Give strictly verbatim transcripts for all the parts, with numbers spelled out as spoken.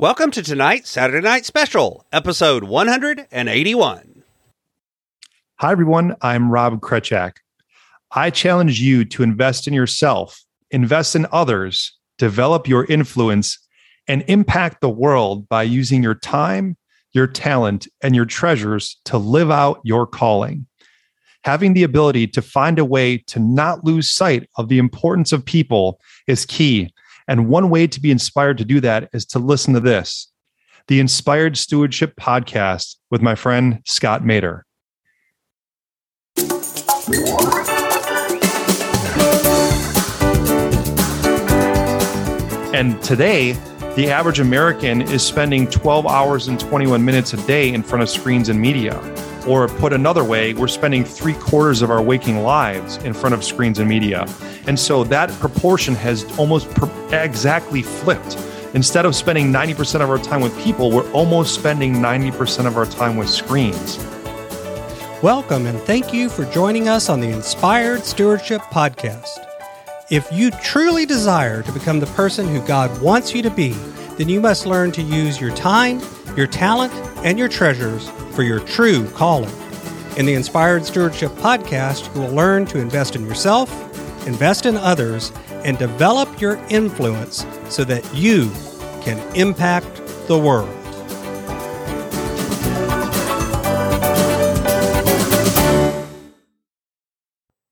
Welcome to tonight's Saturday Night Special, episode one hundred eighty-one. Hi, everyone. I'm Rob Kretschak. I challenge you to invest in yourself, invest in others, develop your influence, and impact the world by using your time, your talent, and your treasures to live out your calling. Having the ability to find a way to not lose sight of the importance of people is key. And one way to be inspired to do that is to listen to this, the Inspired Stewardship Podcast with my friend, Scott Mater. And today, the average American is spending twelve hours and twenty-one minutes a day in front of screens and media. Or put another way, we're spending three quarters of our waking lives in front of screens and media. And so that proportion has almost per- exactly flipped. Instead of spending ninety percent of our time with people, we're almost spending ninety percent of our time with screens. Welcome and thank you for joining us on the Inspired Stewardship Podcast. If you truly desire to become the person who God wants you to be, then you must learn to use your time, your talent, and your treasures for your true calling. In the Inspired Stewardship Podcast, you will learn to invest in yourself, invest in others, and develop your influence so that you can impact the world.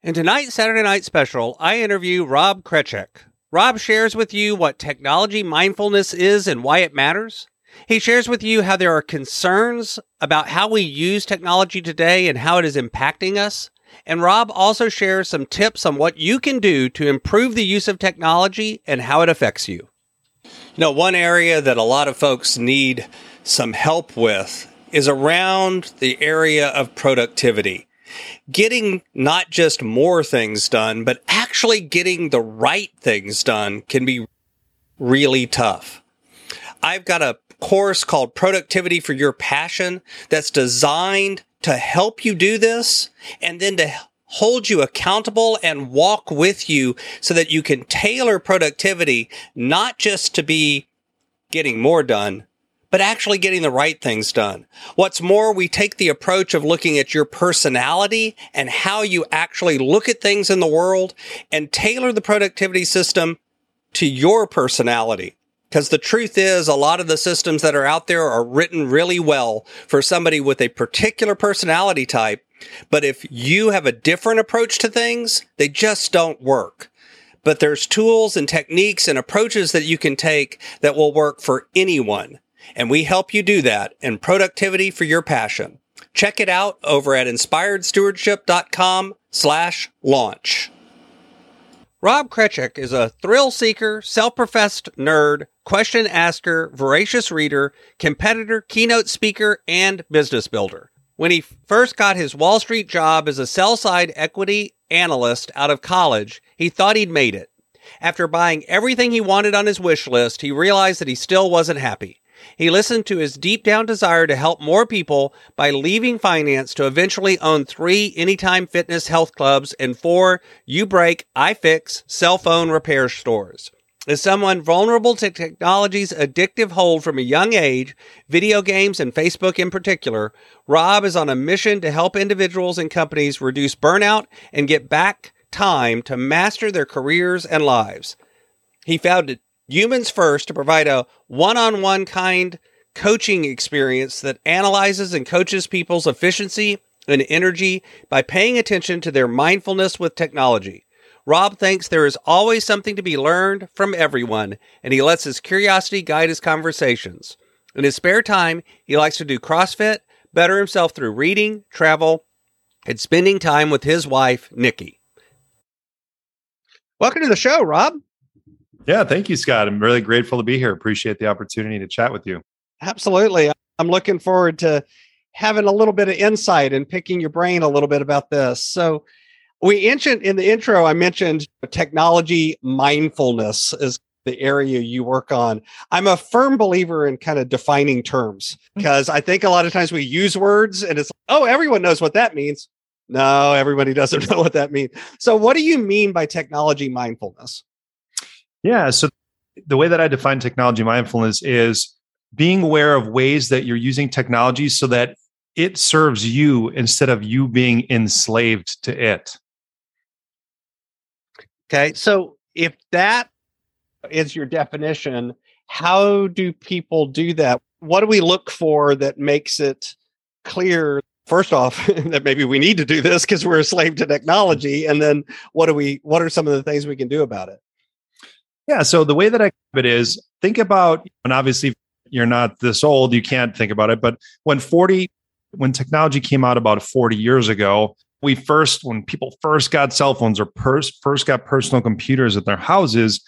In tonight's Saturday Night Special, I interview Rob Krejcik. Rob shares with you what technology mindfulness is and why it matters. He shares with you how there are concerns about how we use technology today and how it is impacting us. And Rob also shares some tips on what you can do to improve the use of technology and how it affects you. You know, one area that a lot of folks need some help with is around the area of productivity. Getting not just more things done, but actually getting the right things done can be really tough. I've got a course called Productivity for Your Passion that's designed to help you do this and then to hold you accountable and walk with you so that you can tailor productivity not just to be getting more done, but actually getting the right things done. What's more, we take the approach of looking at your personality and how you actually look at things in the world and tailor the productivity system to your personality. Because the truth is, a lot of the systems that are out there are written really well for somebody with a particular personality type. But if you have a different approach to things, they just don't work. But there's tools and techniques and approaches that you can take that will work for anyone. And we help you do that in Productivity for Your Passion. Check it out over at inspiredstewardship.com slash launch. Rob Krejcik is a thrill seeker, self-professed nerd, question asker, voracious reader, competitor, keynote speaker, and business builder. When he first got his Wall Street job as a sell-side equity analyst out of college, he thought he'd made it. After buying everything he wanted on his wish list, he realized that he still wasn't happy. He listened to his deep-down desire to help more people by leaving finance to eventually own three Anytime Fitness health clubs and four You Break, I Fix cell phone repair stores. As someone vulnerable to technology's addictive hold from a young age, video games and Facebook in particular, Rob is on a mission to help individuals and companies reduce burnout and get back time to master their careers and lives. He founded Humans First to provide a one-on-one kind coaching experience that analyzes and coaches people's efficiency and energy by paying attention to their mindfulness with technology. Rob thinks there is always something to be learned from everyone, and he lets his curiosity guide his conversations. In his spare time, he likes to do CrossFit, better himself through reading, travel, and spending time with his wife, Nikki. Welcome to the show, Rob. Yeah, thank you, Scott. I'm really grateful to be here. Appreciate the opportunity to chat with you. Absolutely. I'm looking forward to having a little bit of insight and picking your brain a little bit about this. So we mentioned in the intro, I mentioned technology mindfulness is the area you work on. I'm a firm believer in kind of defining terms because I think a lot of times we use words and it's like, oh, everyone knows what that means. No, everybody doesn't know what that means. So what do you mean by technology mindfulness? Yeah. So the way that I define technology mindfulness is being aware of ways that you're using technology so that it serves you instead of you being enslaved to it. Okay. So if that is your definition, how do people do that? What do we look for that makes it clear, first off, that maybe we need to do this because we're a slave to technology? And then what do we, what are some of the things we can do about it? Yeah. So the way that I it is, think about, and obviously you're not this old, you can't think about it, but when forty, when technology came out about forty years ago, we first, when people first got cell phones or pers- first got personal computers at their houses,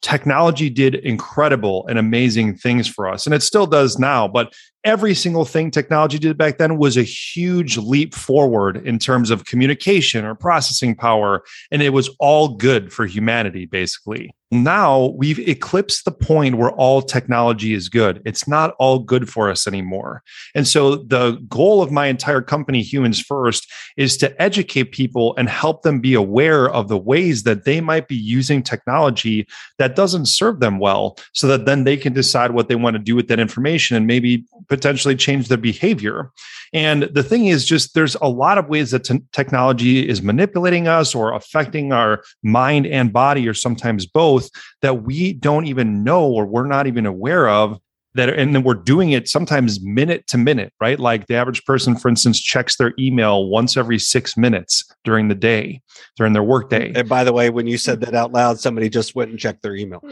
technology did incredible and amazing things for us. And it still does now, but every single thing technology did back then was a huge leap forward in terms of communication or processing power. And it was all good for humanity, basically. Now we've eclipsed the point where all technology is good. It's not all good for us anymore. And so the goal of my entire company, Humans First, is to educate people and help them be aware of the ways that they might be using technology that doesn't serve them well, so that then they can decide what they want to do with that information and maybe potentially change their behavior. And the thing is, just there's a lot of ways that t- technology is manipulating us or affecting our mind and body, or sometimes both, that we don't even know or we're not even aware of. That, and then we're doing it sometimes minute to minute, right? Like the average person, for instance, checks their email once every six minutes during the day, during their workday. And by the way, when you said that out loud, somebody just went and checked their email.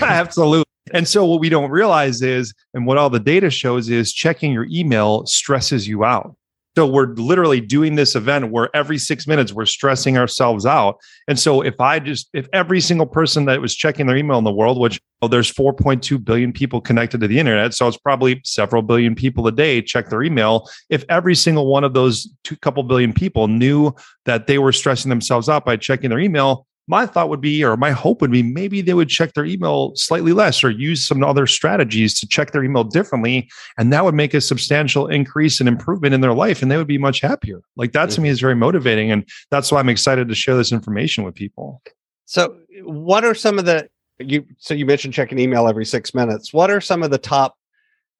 Absolutely. And so what we don't realize is, and what all the data shows is, checking your email stresses you out. So we're literally doing this event where every six minutes we're stressing ourselves out. And so if I just, if every single person that was checking their email in the world, which oh, there's four point two billion people connected to the internet, so it's probably several billion people a day check their email. If every single one of those two couple billion people knew that they were stressing themselves out by checking their email, my thought would be, or my hope would be, maybe they would check their email slightly less or use some other strategies to check their email differently. And that would make a substantial increase and improvement in their life. And they would be much happier. Like that to me is very motivating. And that's why I'm excited to share this information with people. So what are some of the, you, so you mentioned checking email every six minutes. What are some of the top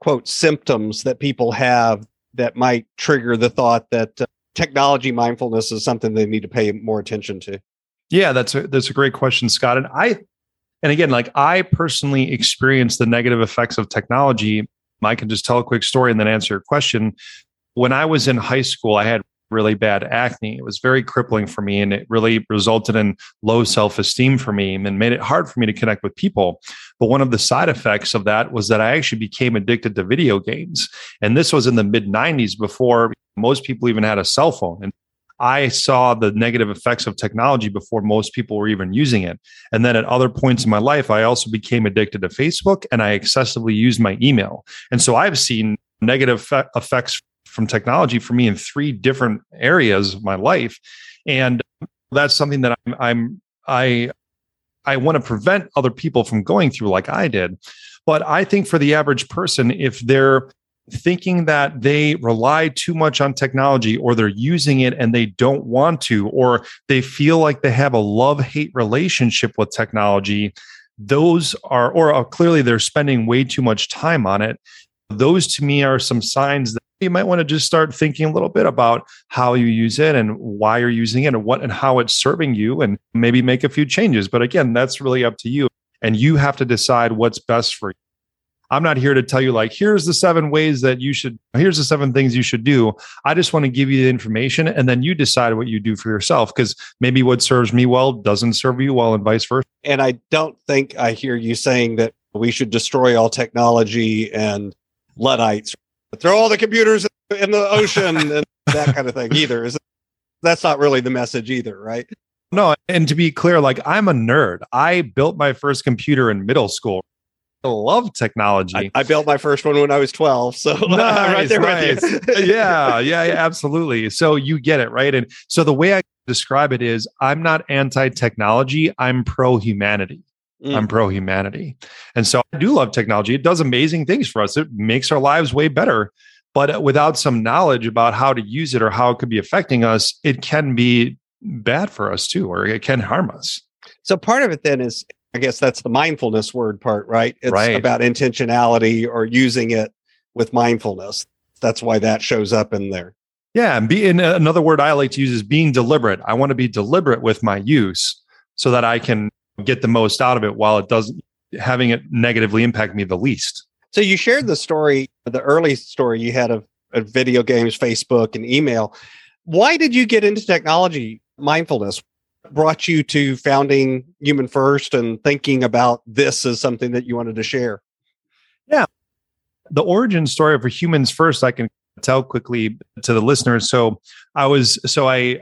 quote symptoms that people have that might trigger the thought that uh, technology mindfulness is something they need to pay more attention to? Yeah, that's a, that's a great question, Scott. And I, and again, like I personally experienced the negative effects of technology. I can just tell a quick story and then answer your question. When I was in high school, I had really bad acne. It was very crippling for me, and it really resulted in low self-esteem for me and made it hard for me to connect with people. But one of the side effects of that was that I actually became addicted to video games. And this was in the mid nineties, before most people even had a cell phone. And I saw the negative effects of technology before most people were even using it. And then at other points in my life, I also became addicted to Facebook, and I excessively used my email. And so I've seen negative fe- effects from technology for me in three different areas of my life. And that's something that I'm, I'm I, I want to prevent other people from going through like I did. But I think for the average person, if they're thinking that they rely too much on technology, or they're using it and they don't want to, or they feel like they have a love-hate relationship with technology, those are, or uh, clearly they're spending way too much time on it. Those to me are some signs that you might want to just start thinking a little bit about how you use it and why you're using it and what and how it's serving you, and maybe make a few changes. But again, that's really up to you, and you have to decide what's best for you. I'm not here to tell you like, here's the seven ways that you should, here's the seven things you should do. I just want to give you the information, and then you decide what you do for yourself, because maybe what serves me well doesn't serve you well, and vice versa. And I don't think I hear you saying that we should destroy all technology and Luddites, throw all the computers in the ocean and that kind of thing either. Is That's not really the message either, right? No. And to be clear, like I'm a nerd. I built my first computer in middle school. I love technology. I, I built my first one when I was twelve. So nice, right there nice. With you. yeah, yeah, yeah, absolutely. So you get it, right? And so the way I describe it is, I'm not anti-technology. I'm pro-humanity. Mm. I'm pro-humanity. And so I do love technology. It does amazing things for us. It makes our lives way better. But without some knowledge about how to use it or how it could be affecting us, it can be bad for us too, or it can harm us. So part of it then is I guess that's the mindfulness word part, right? It's right. about intentionality or using it with mindfulness. That's why that shows up in there. Yeah. And, be, and another word I like to use is being deliberate. I want to be deliberate with my use so that I can get the most out of it while it doesn't, having it negatively impact me the least. So you shared the story, the early story you had of, of video games, Facebook, and email. Why did you get into technology mindfulness? Brought you to founding Human First and thinking about this as something that you wanted to share? Yeah. The origin story for Humans First, I can tell quickly to the listeners. So I was, so I,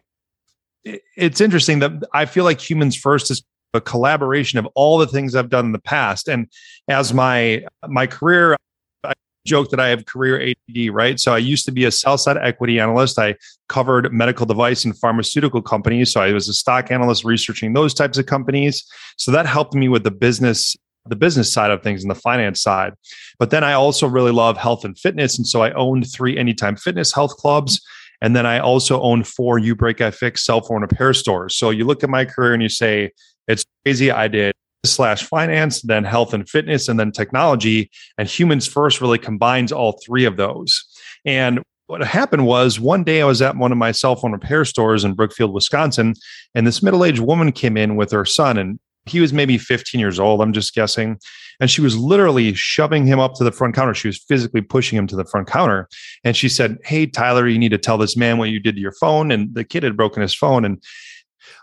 it's interesting that I feel like Humans First is a collaboration of all the things I've done in the past. And as my, my career, I joke that I have career A D D, right? So I used to be a sell side equity analyst. I covered medical device and pharmaceutical companies. So I was a stock analyst researching those types of companies. So that helped me with the business the business side of things and the finance side. But then I also really love health and fitness. And so I owned three Anytime Fitness health clubs. And then I also own four You Break, I Fix cell phone repair stores. So you look at my career and you say, it's crazy. I did slash finance, then health and fitness, and then technology. And Humans First really combines all three of those. And what happened was one day I was at one of my cell phone repair stores in Brookfield, Wisconsin, and this middle-aged woman came in with her son, and he was maybe fifteen years old, I'm just guessing. And she was literally shoving him up to the front counter. She was physically pushing him to the front counter. And she said, "Hey, Tyler, you need to tell this man what you did to your phone." And the kid had broken his phone. And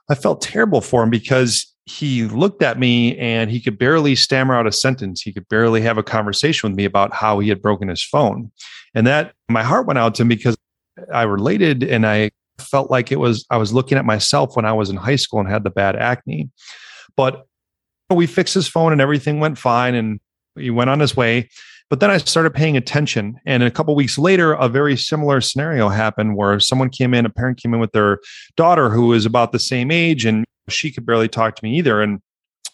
I felt terrible for him because he looked at me and he could barely stammer out a sentence. He could barely have a conversation with me about how he had broken his phone. And that, my heart went out to him because I related and I felt like it was, I was looking at myself when I was in high school and had the bad acne. But we fixed his phone and everything went fine and he went on his way. But then I started paying attention. And a couple of weeks later, a very similar scenario happened where someone came in, a parent came in with their daughter who was about the same age and she could barely talk to me either. And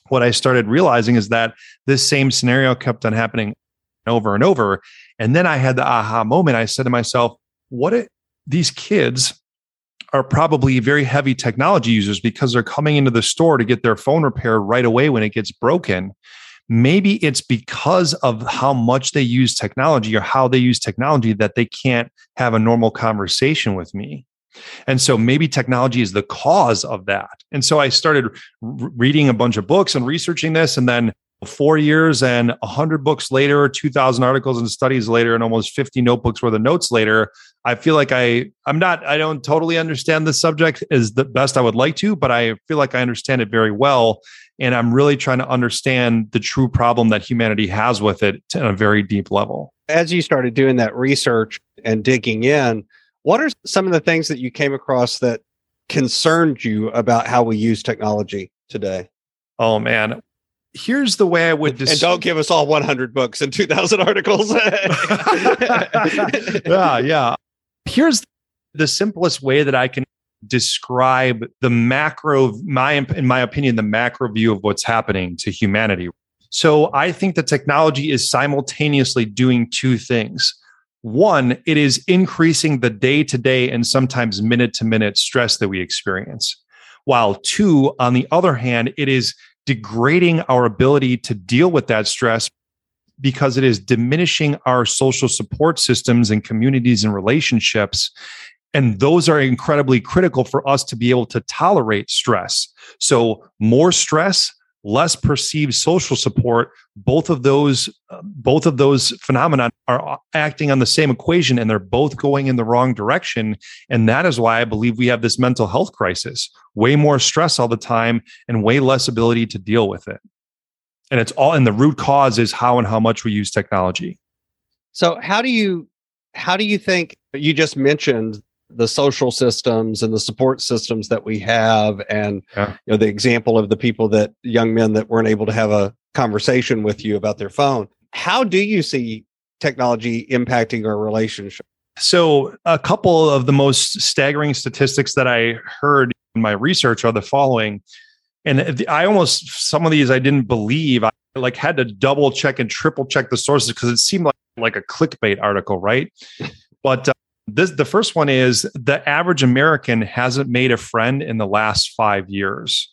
what I started realizing is that this same scenario kept on happening over and over. And then I had the aha moment. I said to myself, what if these kids are probably very heavy technology users because they're coming into the store to get their phone repaired right away when it gets broken. Maybe it's because of how much they use technology or how they use technology that they can't have a normal conversation with me. And so maybe technology is the cause of that. And so I started r- reading a bunch of books and researching this. And then four years and one hundred books later, two thousand articles and studies later, and almost fifty notebooks worth of notes later, I feel like I, I'm not, I don't totally understand the subject as the best I would like to, but I feel like I understand it very well. And I'm really trying to understand the true problem that humanity has with it on a very deep level. As you started doing that research and digging in, what are some of the things that you came across that concerned you about how we use technology today? Oh, man. Here's the way I would... Dis- and don't give us all one hundred books and two thousand articles. yeah, yeah. Here's the simplest way that I can describe the macro, my in my opinion, the macro view of what's happening to humanity. So I think that technology is simultaneously doing two things. One, it is increasing the day-to-day and sometimes minute-to-minute stress that we experience. While two, on the other hand, it is degrading our ability to deal with that stress because it is diminishing our social support systems and communities and relationships. And those are incredibly critical for us to be able to tolerate stress. So more stress, less perceived social support, both of those uh, both of those phenomena are acting on the same equation and they're both going in the wrong direction. And that is why I believe we have this mental health crisis, way more stress all the time and way less ability to deal with it. And it's all, and the root cause is how and how much we use technology. So how do you, how do you think, you just mentioned the social systems and the support systems that we have, and yeah. you know, the example of the people that young men that weren't able to have a conversation with you about their phone. How do you see technology impacting our relationship? So a couple of the most staggering statistics that I heard in my research are the following. And I almost, some of these I didn't believe. I like had to double check and triple check the sources because it seemed like, like a clickbait article, right? But uh, This, the first one is the average American hasn't made a friend in the last five years,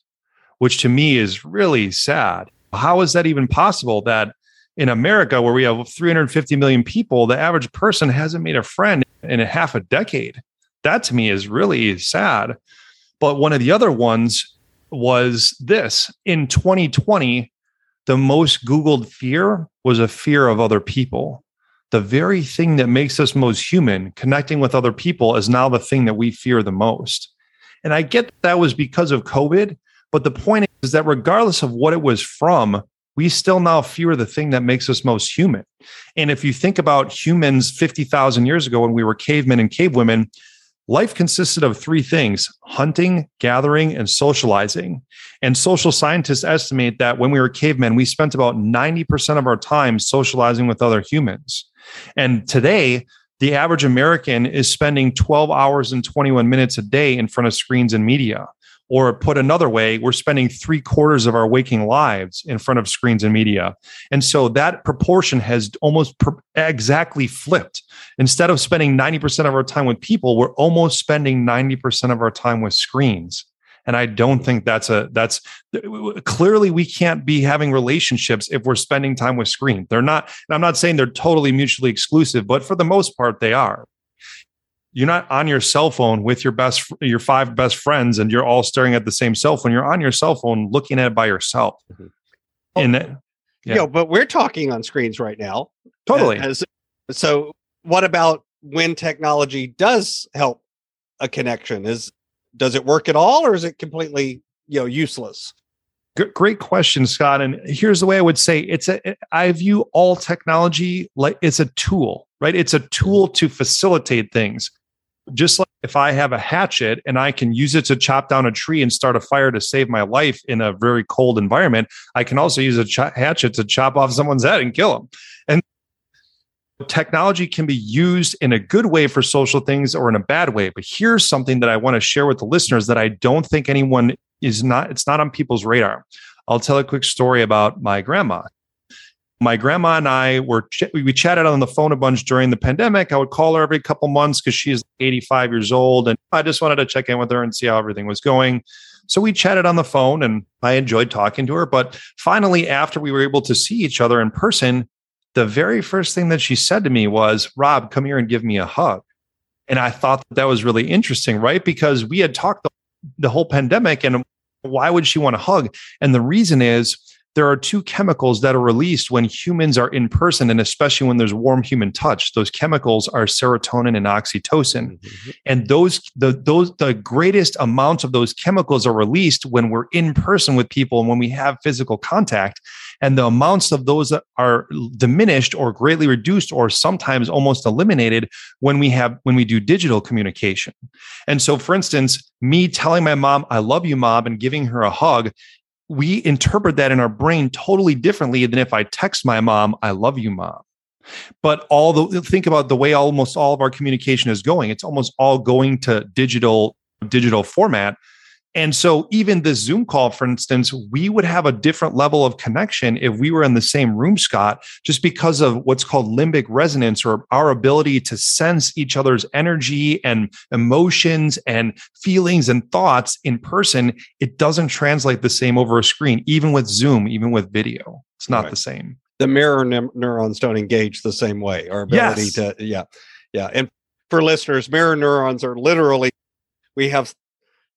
which to me is really sad. How is that even possible that in America, where we have three hundred fifty million people, the average person hasn't made a friend in a half a decade? That to me is really sad. But one of the other ones was this. In twenty twenty, the most Googled fear was a fear of other people. The very thing that makes us most human, connecting with other people, is now the thing that we fear the most. And I get that was because of COVID, but the point is that regardless of what it was from, we still now fear the thing that makes us most human. And if you think about humans fifty thousand years ago when we were cavemen and cavewomen, life consisted of three things: hunting, gathering, and socializing. And social scientists estimate that when we were cavemen, we spent about ninety percent of our time socializing with other humans. And today, the average American is spending twelve hours and twenty-one minutes a day in front of screens and media. Or put another way, we're spending three quarters of our waking lives in front of screens and media. And so that proportion has almost per- exactly flipped. Instead of spending ninety percent of our time with people, we're almost spending ninety percent of our time with screens. And I don't think that's a, that's clearly we can't be having relationships if we're spending time with screens. They're not, and I'm not saying they're totally mutually exclusive, but for the most part, they are. You're not on your cell phone with your best, your five best friends, and you're all staring at the same cell phone. You're on your cell phone looking at it by yourself. Mm-hmm. And well, that, yeah. You know, but we're talking on screens right now. Totally. As, so what about when technology does help a connection? Is, does it work at all, or is it completely, you know, useless? Great question, Scott. And here's the way I would say it's a, I view all technology like it's a tool, right? It's a tool to facilitate things. Just like if I have a hatchet and I can use it to chop down a tree and start a fire to save my life in a very cold environment, I can also use a ch- hatchet to chop off someone's head and kill them. And technology can be used in a good way for social things or in a bad way. But here's something that I want to share with the listeners that I don't think anyone is not, it's not on people's radar. I'll tell a quick story about my grandma. My grandma and I were, we chatted on the phone a bunch during the pandemic. I would call her every couple months because she is eighty-five years old. And I just wanted to check in with her and see how everything was going. So we chatted on the phone and I enjoyed talking to her. But finally, after we were able to see each other in person, the very first thing that she said to me was, "Rob, come here and give me a hug." And I thought that, that was really interesting, right? Because we had talked the, the whole pandemic, and why would she want to hug? And the reason is, there are two chemicals that are released when humans are in person, and especially when there's warm human touch. Those chemicals are serotonin and oxytocin. Mm-hmm. And those, the, those, the greatest amounts of those chemicals are released when we're in person with people and when we have physical contact. And the amounts of those are diminished or greatly reduced or sometimes almost eliminated when we have, when we do digital communication. And so, for instance, me telling my mom, "I love you, Mom," and giving her a hug, we interpret that in our brain totally differently than if I text my mom, "I love you, Mom." But all the, think about the way almost all of our communication is going. It's almost all going to digital, digital format. And so even this Zoom call, for instance, we would have a different level of connection if we were in the same room, Scott, just because of what's called limbic resonance, or our ability to sense each other's energy and emotions and feelings and thoughts in person. It doesn't translate the same over a screen, even with Zoom, even with video. It's not right. The same. The mirror ne- neurons don't engage the same way. Our ability yes. to, yeah, yeah. And for listeners, mirror neurons are literally, we have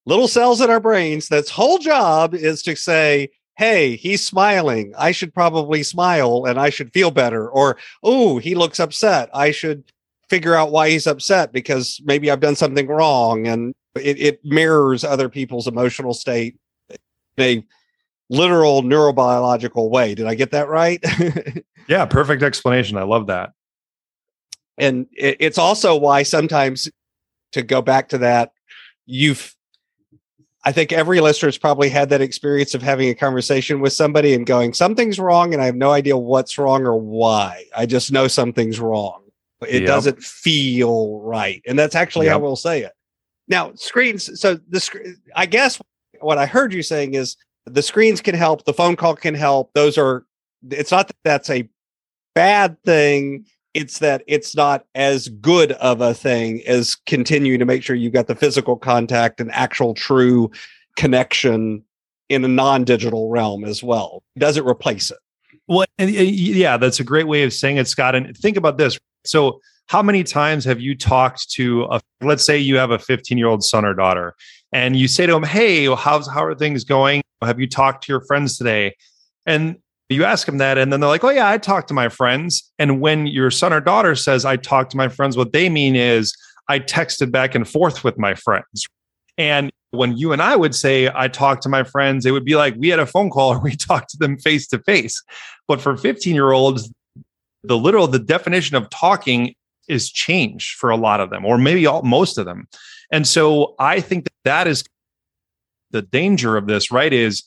little cells in our brains that's whole job is to say, "Hey, he's smiling. I should probably smile and I should feel better." Or, "Oh, he looks upset. I should figure out why he's upset because maybe I've done something wrong." And it, it mirrors other people's emotional state in a literal neurobiological way. Did I get that right? Yeah, perfect explanation. I love that. And it, it's also why sometimes, to go back to that, you've I think every listener's probably had that experience of having a conversation with somebody and going, "Something's wrong, and I have no idea what's wrong or why. I just know something's wrong. It yep. doesn't feel right." And that's actually yep. how we'll say it. Now, screens. So the sc- I guess what I heard you saying is the screens can help. The phone call can help. Those are. It's not that that's a bad thing. It's that it's not as good of a thing as continuing to make sure you've got the physical contact and actual true connection in a non-digital realm as well. Does it replace it? Well, and, and, yeah, that's a great way of saying it, Scott. And think about this. So how many times have you talked to, a, let's say you have a fifteen-year-old son or daughter, and you say to them, hey, how's, how are things going? Have you talked to your friends today? And you ask them that, and then they're like, oh, yeah, I talked to my friends. And when your son or daughter says, I talked to my friends, what they mean is I texted back and forth with my friends. And when you and I would say, I talked to my friends, it would be like we had a phone call or we talked to them face to face. But for fifteen-year-olds, the literal, the definition of talking is changed for a lot of them, or maybe all, most of them. And so I think that, that is the danger of this, right? Is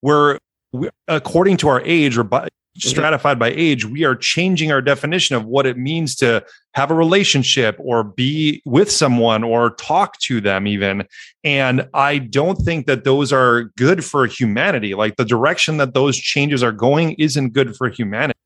we're, we, according to our age or by, stratified by age, we are changing our definition of what it means to have a relationship or be with someone or talk to them even. And I don't think that those are good for humanity. Like the direction that those changes are going isn't good for humanity.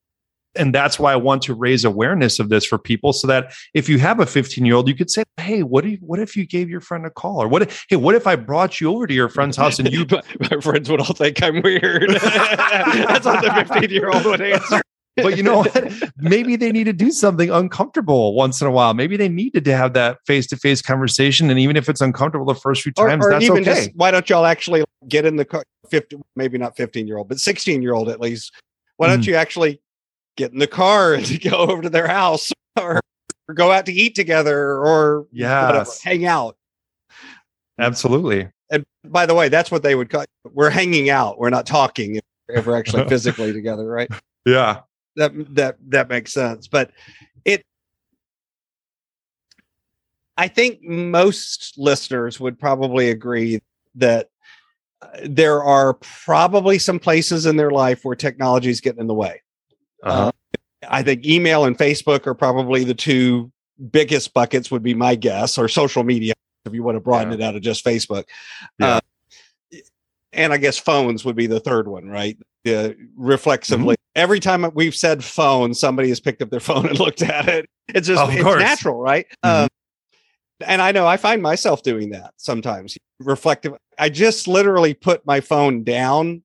And that's why I want to raise awareness of this for people, so that if you have a fifteen-year-old, you could say, "Hey, what if what if you gave your friend a call?" Or what? If, hey, what if I brought you over to your friend's house and you? My friends would all think I'm weird. That's what the fifteen-year-old would answer. But you know what? Maybe they need to do something uncomfortable once in a while. Maybe they needed to have that face-to-face conversation. And even if it's uncomfortable the first few times, or, or that's even okay. Just, why don't y'all actually get in the car? fifty, maybe not fifteen-year-old, but sixteen-year-old at least. Why don't mm. you actually get in the car and go over to their house, or, or go out to eat together, or yes. whatever, hang out. Absolutely. And by the way, that's what they would call it. We're hanging out. We're not talking if, if we're actually physically together, right? Yeah. That that that makes sense. But it, I think most listeners would probably agree that there are probably some places in their life where technology is getting in the way. Uh-huh. Uh, I think email and Facebook are probably the two biggest buckets, would be my guess, or social media, if you want to broaden yeah. it out of just Facebook. Yeah. Uh, and I guess phones would be the third one, right? Uh, reflexively. Mm-hmm. Every time we've said phone, somebody has picked up their phone and looked at it. It's just, it's natural, right? Mm-hmm. Um, and I know I find myself doing that sometimes. Reflective. I just literally put my phone down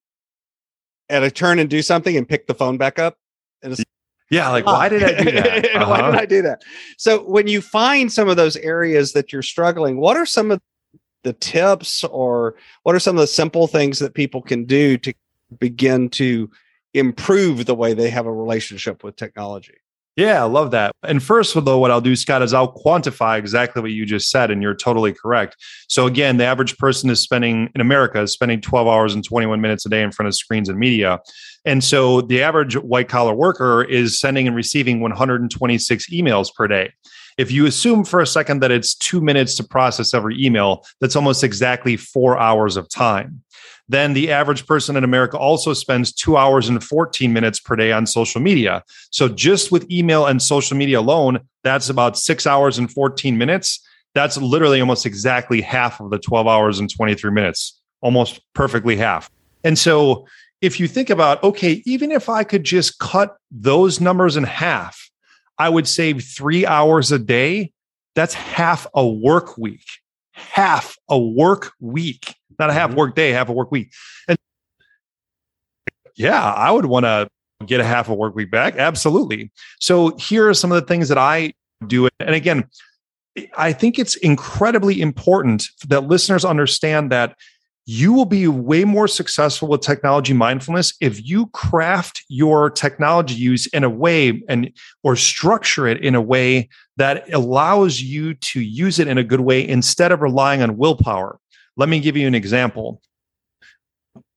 and I turn and do something and pick the phone back up. And it's, yeah, like, why did I do that? Uh-huh. Why did I do that? So when you find some of those areas that you're struggling, what are some of the tips, or what are some of the simple things that people can do to begin to improve the way they have a relationship with technology? Yeah, I love that. And first, though, what I'll do, Scott, is I'll quantify exactly what you just said, and you're totally correct. So again, the average person is spending, in America, is spending twelve hours and twenty-one minutes a day in front of screens and media. And so the average white-collar worker is sending and receiving one hundred twenty-six emails per day. If you assume for a second that it's two minutes to process every email, that's almost exactly four hours of time. Then the average person in America also spends two hours and fourteen minutes per day on social media. So just with email and social media alone, that's about six hours and fourteen minutes. That's literally almost exactly half of the twelve hours and twenty-three minutes, almost perfectly half. And so if you think about, okay, even if I could just cut those numbers in half, I would save three hours a day. That's half a work week, half a work week. Not a half work day, half a work week. And yeah, I would want to get a half a work week back. Absolutely. So here are some of the things that I do. And again, I think it's incredibly important that listeners understand that you will be way more successful with technology mindfulness if you craft your technology use in a way, and or structure it in a way that allows you to use it in a good way instead of relying on willpower. Let me give you an example.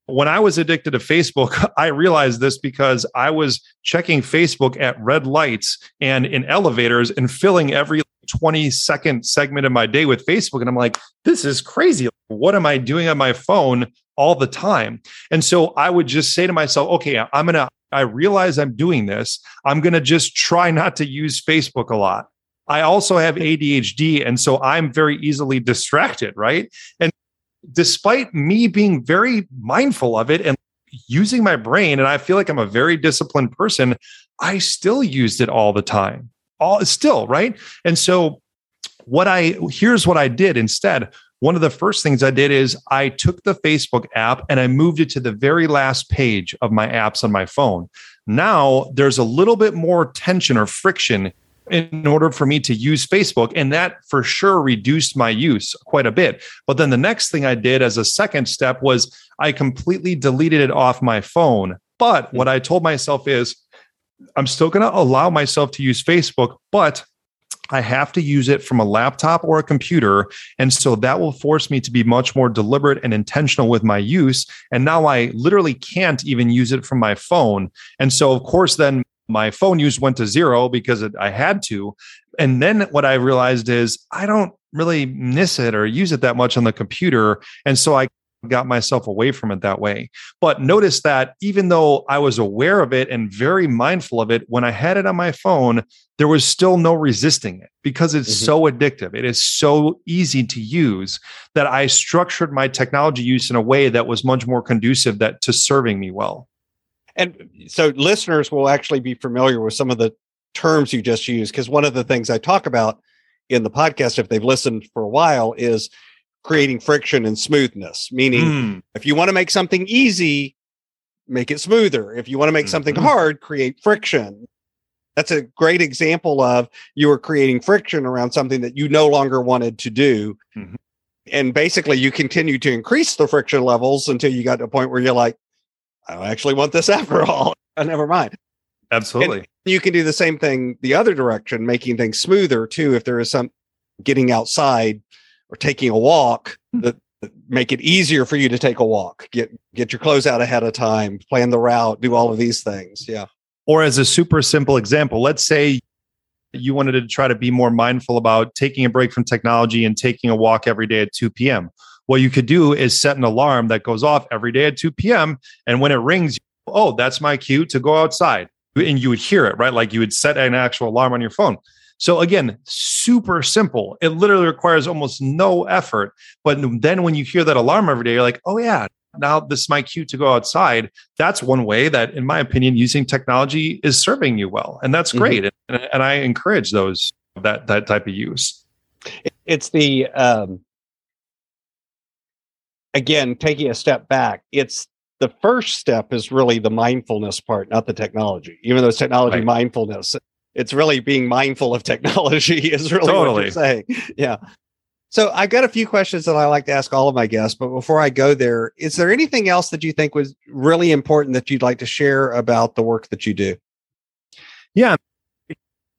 When I was addicted to Facebook, I realized this because I was checking Facebook at red lights and in elevators and filling every twenty-second segment of my day with Facebook. And I'm like, this is crazy. What am I doing on my phone all the time? And so I would just say to myself, okay, I'm going to, I realize I'm doing this. I'm going to just try not to use Facebook a lot. I also have A D H D, and so I'm very easily distracted, right? And despite me being very mindful of it and using my brain, and I feel like I'm a very disciplined person, I still used it all the time, all still, right? And so what I here's what I did instead. one of the first things I did is I took the Facebook app and I moved it to the very last page of my apps on my phone. Now there's a little bit more tension or friction in order for me to use Facebook. And that for sure reduced my use quite a bit. But then the next thing I did as a second step was I completely deleted it off my phone. But what I told myself is I'm still going to allow myself to use Facebook, but I have to use it from a laptop or a computer. And so that will force me to be much more deliberate and intentional with my use. And now I literally can't even use it from my phone. And so, of course, then my phone use went to zero because it, I had to. And then what I realized is I don't really miss it or use it that much on the computer. And so I got myself away from it that way. But notice that even though I was aware of it and very mindful of it, when I had it on my phone, there was still no resisting it because it's mm-hmm. so addictive. It is so easy to use that I structured my technology use in a way that was much more conducive that to serving me well. And so listeners will actually be familiar with some of the terms you just used, because one of the things I talk about in the podcast, if they've listened for a while, is creating friction and smoothness. Meaning, mm. if you want to make something easy, make it smoother. If you want to make mm-hmm. something hard, create friction. That's a great example of you were creating friction around something that you no longer wanted to do. Mm-hmm. And basically, you continue to increase the friction levels until you got to a point where you're like, I don't actually want this after all. Oh, never mind. Absolutely. And you can do the same thing the other direction, making things smoother too. If there is some getting outside or taking a walk, that make it easier for you to take a walk, get, get your clothes out ahead of time, plan the route, do all of these things. Yeah. Or as a super simple example, let's say you wanted to try to be more mindful about taking a break from technology and taking a walk every day at two p.m. What you could do is set an alarm that goes off every day at two p.m. And when it rings, oh, that's my cue to go outside. And you would hear it, right? Like you would set an actual alarm on your phone. So again, super simple. It literally requires almost no effort. But then when you hear that alarm every day, you're like, oh yeah, now this is my cue to go outside. That's one way that, in my opinion, using technology is serving you well. And that's great. Mm-hmm. And, and I encourage those, that, that type of use. It's the... Um... Again, taking a step back, it's the first step is really the mindfulness part, not the technology. Even though it's technology right. mindfulness, it's really being mindful of technology is really totally. What you're saying. Yeah. So I've got a few questions that I like to ask all of my guests, but before I go there, is there anything else that you think was really important that you'd like to share about the work that you do? Yeah.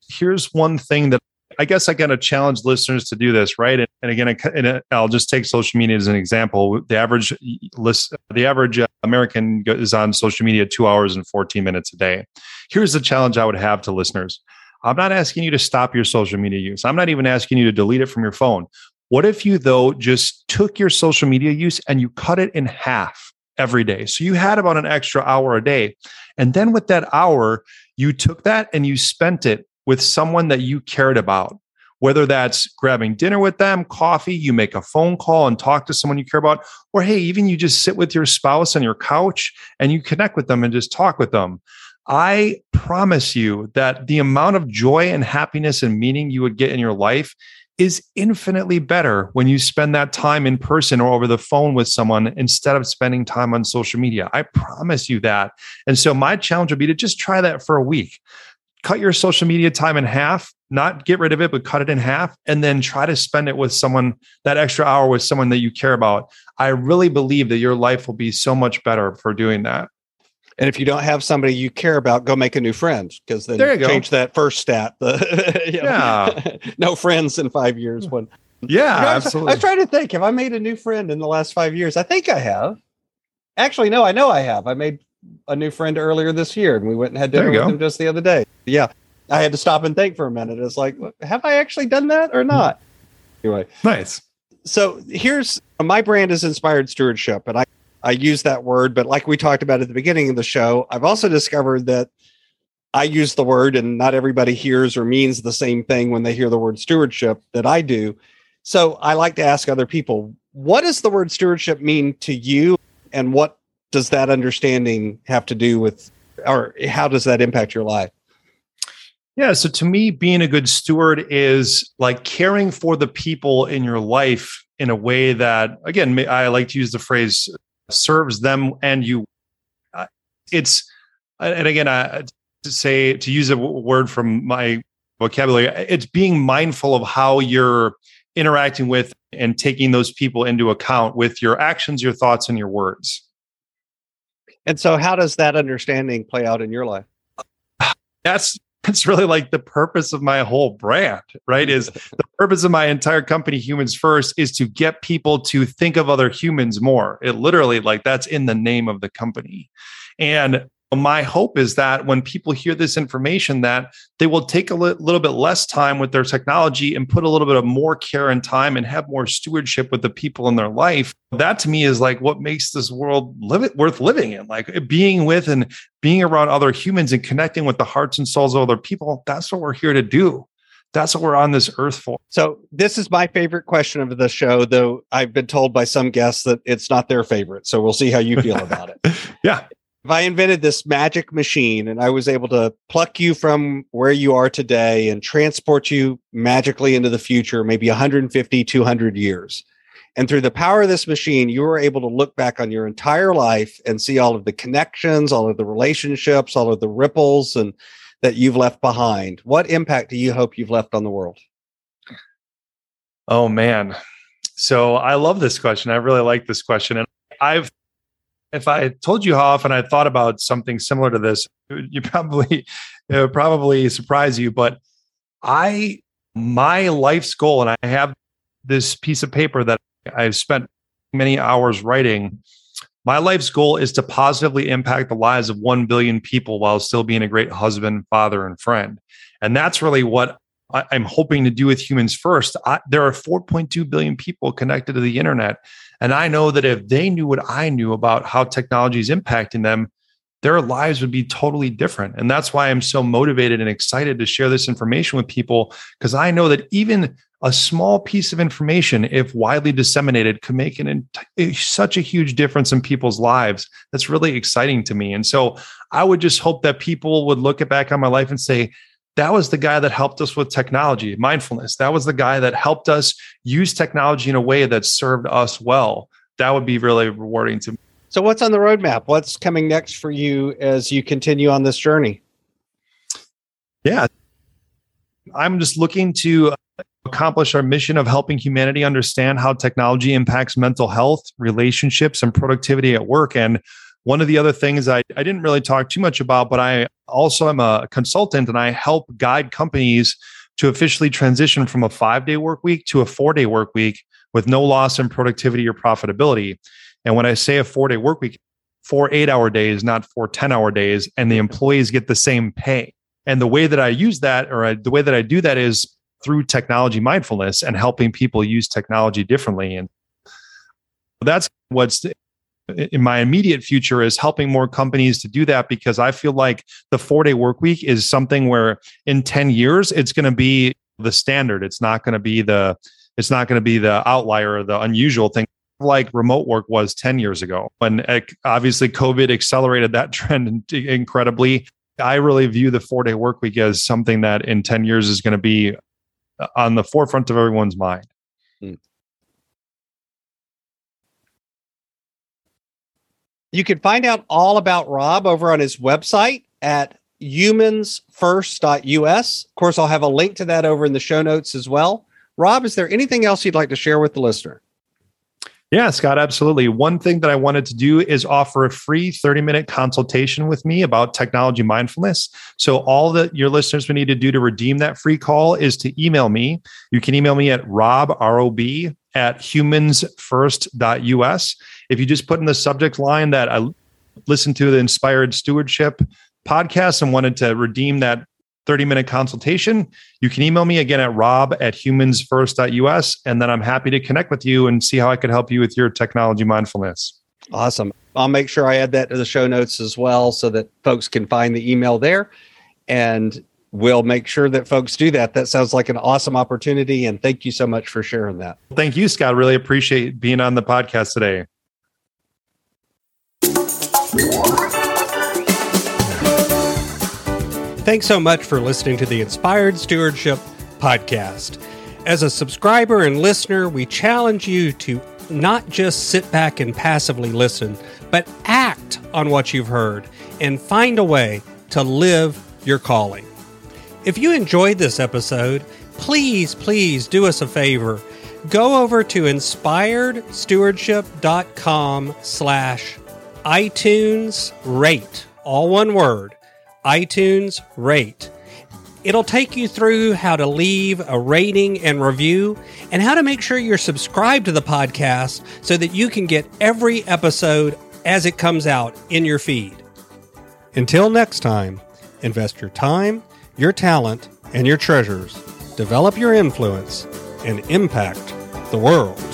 Here's one thing that I guess I kind of challenge listeners to do this, right? And, and again, I, and I'll just take social media as an example. The average list, the average American is on social media two hours and fourteen minutes a day. Here's the challenge I would have to listeners. I'm not asking you to stop your social media use. I'm not even asking you to delete it from your phone. What if you, though, just took your social media use and you cut it in half every day? So you had about an extra hour a day. And then with that hour, you took that and you spent it with someone that you cared about, whether that's grabbing dinner with them, coffee, you make a phone call and talk to someone you care about, or hey, even you just sit with your spouse on your couch and you connect with them and just talk with them. I promise you that the amount of joy and happiness and meaning you would get in your life is infinitely better when you spend that time in person or over the phone with someone instead of spending time on social media. I promise you that. And so my challenge would be to just try that for a week. Cut your social media time in half, not get rid of it, but cut it in half, and then try to spend it with someone, that extra hour with someone that you care about. I really believe that your life will be so much better for doing that. And if you don't have somebody you care about, go make a new friend, because then there you change go. That first stat. The, you know, yeah. No friends in five years. When, yeah, you know, absolutely. I'm trying to think, have I made a new friend in the last five years? I think I have. Actually, no, I know I have. I made a new friend earlier this year and we went and had dinner with go. Him just the other day. Yeah. I had to stop and think for a minute. It's like, have I actually done that or not? Anyway. Nice. So here's my brand is Inspired Stewardship. And I, I use that word, but like we talked about at the beginning of the show, I've also discovered that I use the word and not everybody hears or means the same thing when they hear the word stewardship that I do. So I like to ask other people, what does the word stewardship mean to you? And what does that understanding have to do with, or how does that impact your life? Yeah. So to me, being a good steward is like caring for the people in your life in a way that, again, I like to use the phrase, serves them and you. It's, and again, I, to say, to use a word from my vocabulary, it's being mindful of how you're interacting with and taking those people into account with your actions, your thoughts, and your words. And so how does that understanding play out in your life? That's that's really like the purpose of my whole brand, right? Is the purpose of my entire company, Humans First, is to get people to think of other humans more. It literally, like, that's in the name of the company. And my hope is that when people hear this information, that they will take a li- little bit less time with their technology and put a little bit of more care and time and have more stewardship with the people in their life. That to me is like what makes this world live it, worth living in, like being with and being around other humans and connecting with the hearts and souls of other people. That's what we're here to do. That's what we're on this earth for. So this is my favorite question of the show, though I've been told by some guests that it's not their favorite. So we'll see how you feel about it. Yeah. If I invented this magic machine and I was able to pluck you from where you are today and transport you magically into the future, maybe one hundred fifty, two hundred years. And through the power of this machine, you were able to look back on your entire life and see all of the connections, all of the relationships, all of the ripples and that you've left behind. What impact do you hope you've left on the world? Oh, man. So I love this question. I really like this question. And I've If I told you how often I thought about something similar to this, you probably, it would probably surprise you. But I, my life's goal, and I have this piece of paper that I've spent many hours writing. My life's goal is to positively impact the lives of one billion people while still being a great husband, father, and friend. And that's really what I'm hoping to do with Humans First. I, there are four point two billion people connected to the internet. And I know that if they knew what I knew about how technology is impacting them, their lives would be totally different. And that's why I'm so motivated and excited to share this information with people, because I know that even a small piece of information, if widely disseminated, could make an ent- such a huge difference in people's lives. That's really exciting to me. And so I would just hope that people would look back on my life and say, that was the guy that helped us with technology, mindfulness. That was the guy that helped us use technology in a way that served us well. That would be really rewarding to me. So what's on the roadmap? What's coming next for you as you continue on this journey? Yeah. I'm just looking to accomplish our mission of helping humanity understand how technology impacts mental health, relationships, and productivity at work. And one of the other things I, I didn't really talk too much about, but I also am a consultant and I help guide companies to officially transition from a five-day work week to a four-day work week with no loss in productivity or profitability. And when I say a four-day work week, four eight-hour days, not four ten-hour days, and the employees get the same pay. And the way that I use that, or I, the way that I do that is through technology mindfulness and helping people use technology differently. And that's what's in my immediate future, is helping more companies to do that, because I feel like the four-day work week is something where in ten years, it's going to be the standard. It's not going to be the, it's not going to be the outlier or the unusual thing like remote work was ten years ago. And obviously COVID accelerated that trend incredibly. I really view the four-day work week as something that in ten years is going to be on the forefront of everyone's mind. Hmm. You can find out all about Rob over on his website at humans first dot u s. Of course, I'll have a link to that over in the show notes as well. Rob, is there anything else you'd like to share with the listener? Yeah, Scott, absolutely. One thing that I wanted to do is offer a free thirty-minute consultation with me about technology mindfulness. So all that your listeners would need to do to redeem that free call is to email me. You can email me at rob, R O B, at humans first dot u s. If you just put in the subject line that I listened to the Inspired Stewardship podcast and wanted to redeem that thirty-minute consultation, you can email me again at rob at humans first dot u s, and then I'm happy to connect with you and see how I could help you with your technology mindfulness. Awesome. I'll make sure I add that to the show notes as well so that folks can find the email there, and we'll make sure that folks do that. That sounds like an awesome opportunity, and thank you so much for sharing that. Thank you, Scott. Really appreciate being on the podcast today. Thanks so much for listening to the Inspired Stewardship Podcast. As a subscriber and listener, we challenge you to not just sit back and passively listen, but act on what you've heard and find a way to live your calling. If you enjoyed this episode, please, please do us a favor. Go over to inspiredstewardship.com slash iTunes rate, all one word, iTunes rate. It'll take you through how to leave a rating and review and how to make sure you're subscribed to the podcast so that you can get every episode as it comes out in your feed. Until next time, invest your time, your talent, and your treasures. Develop your influence and impact the world.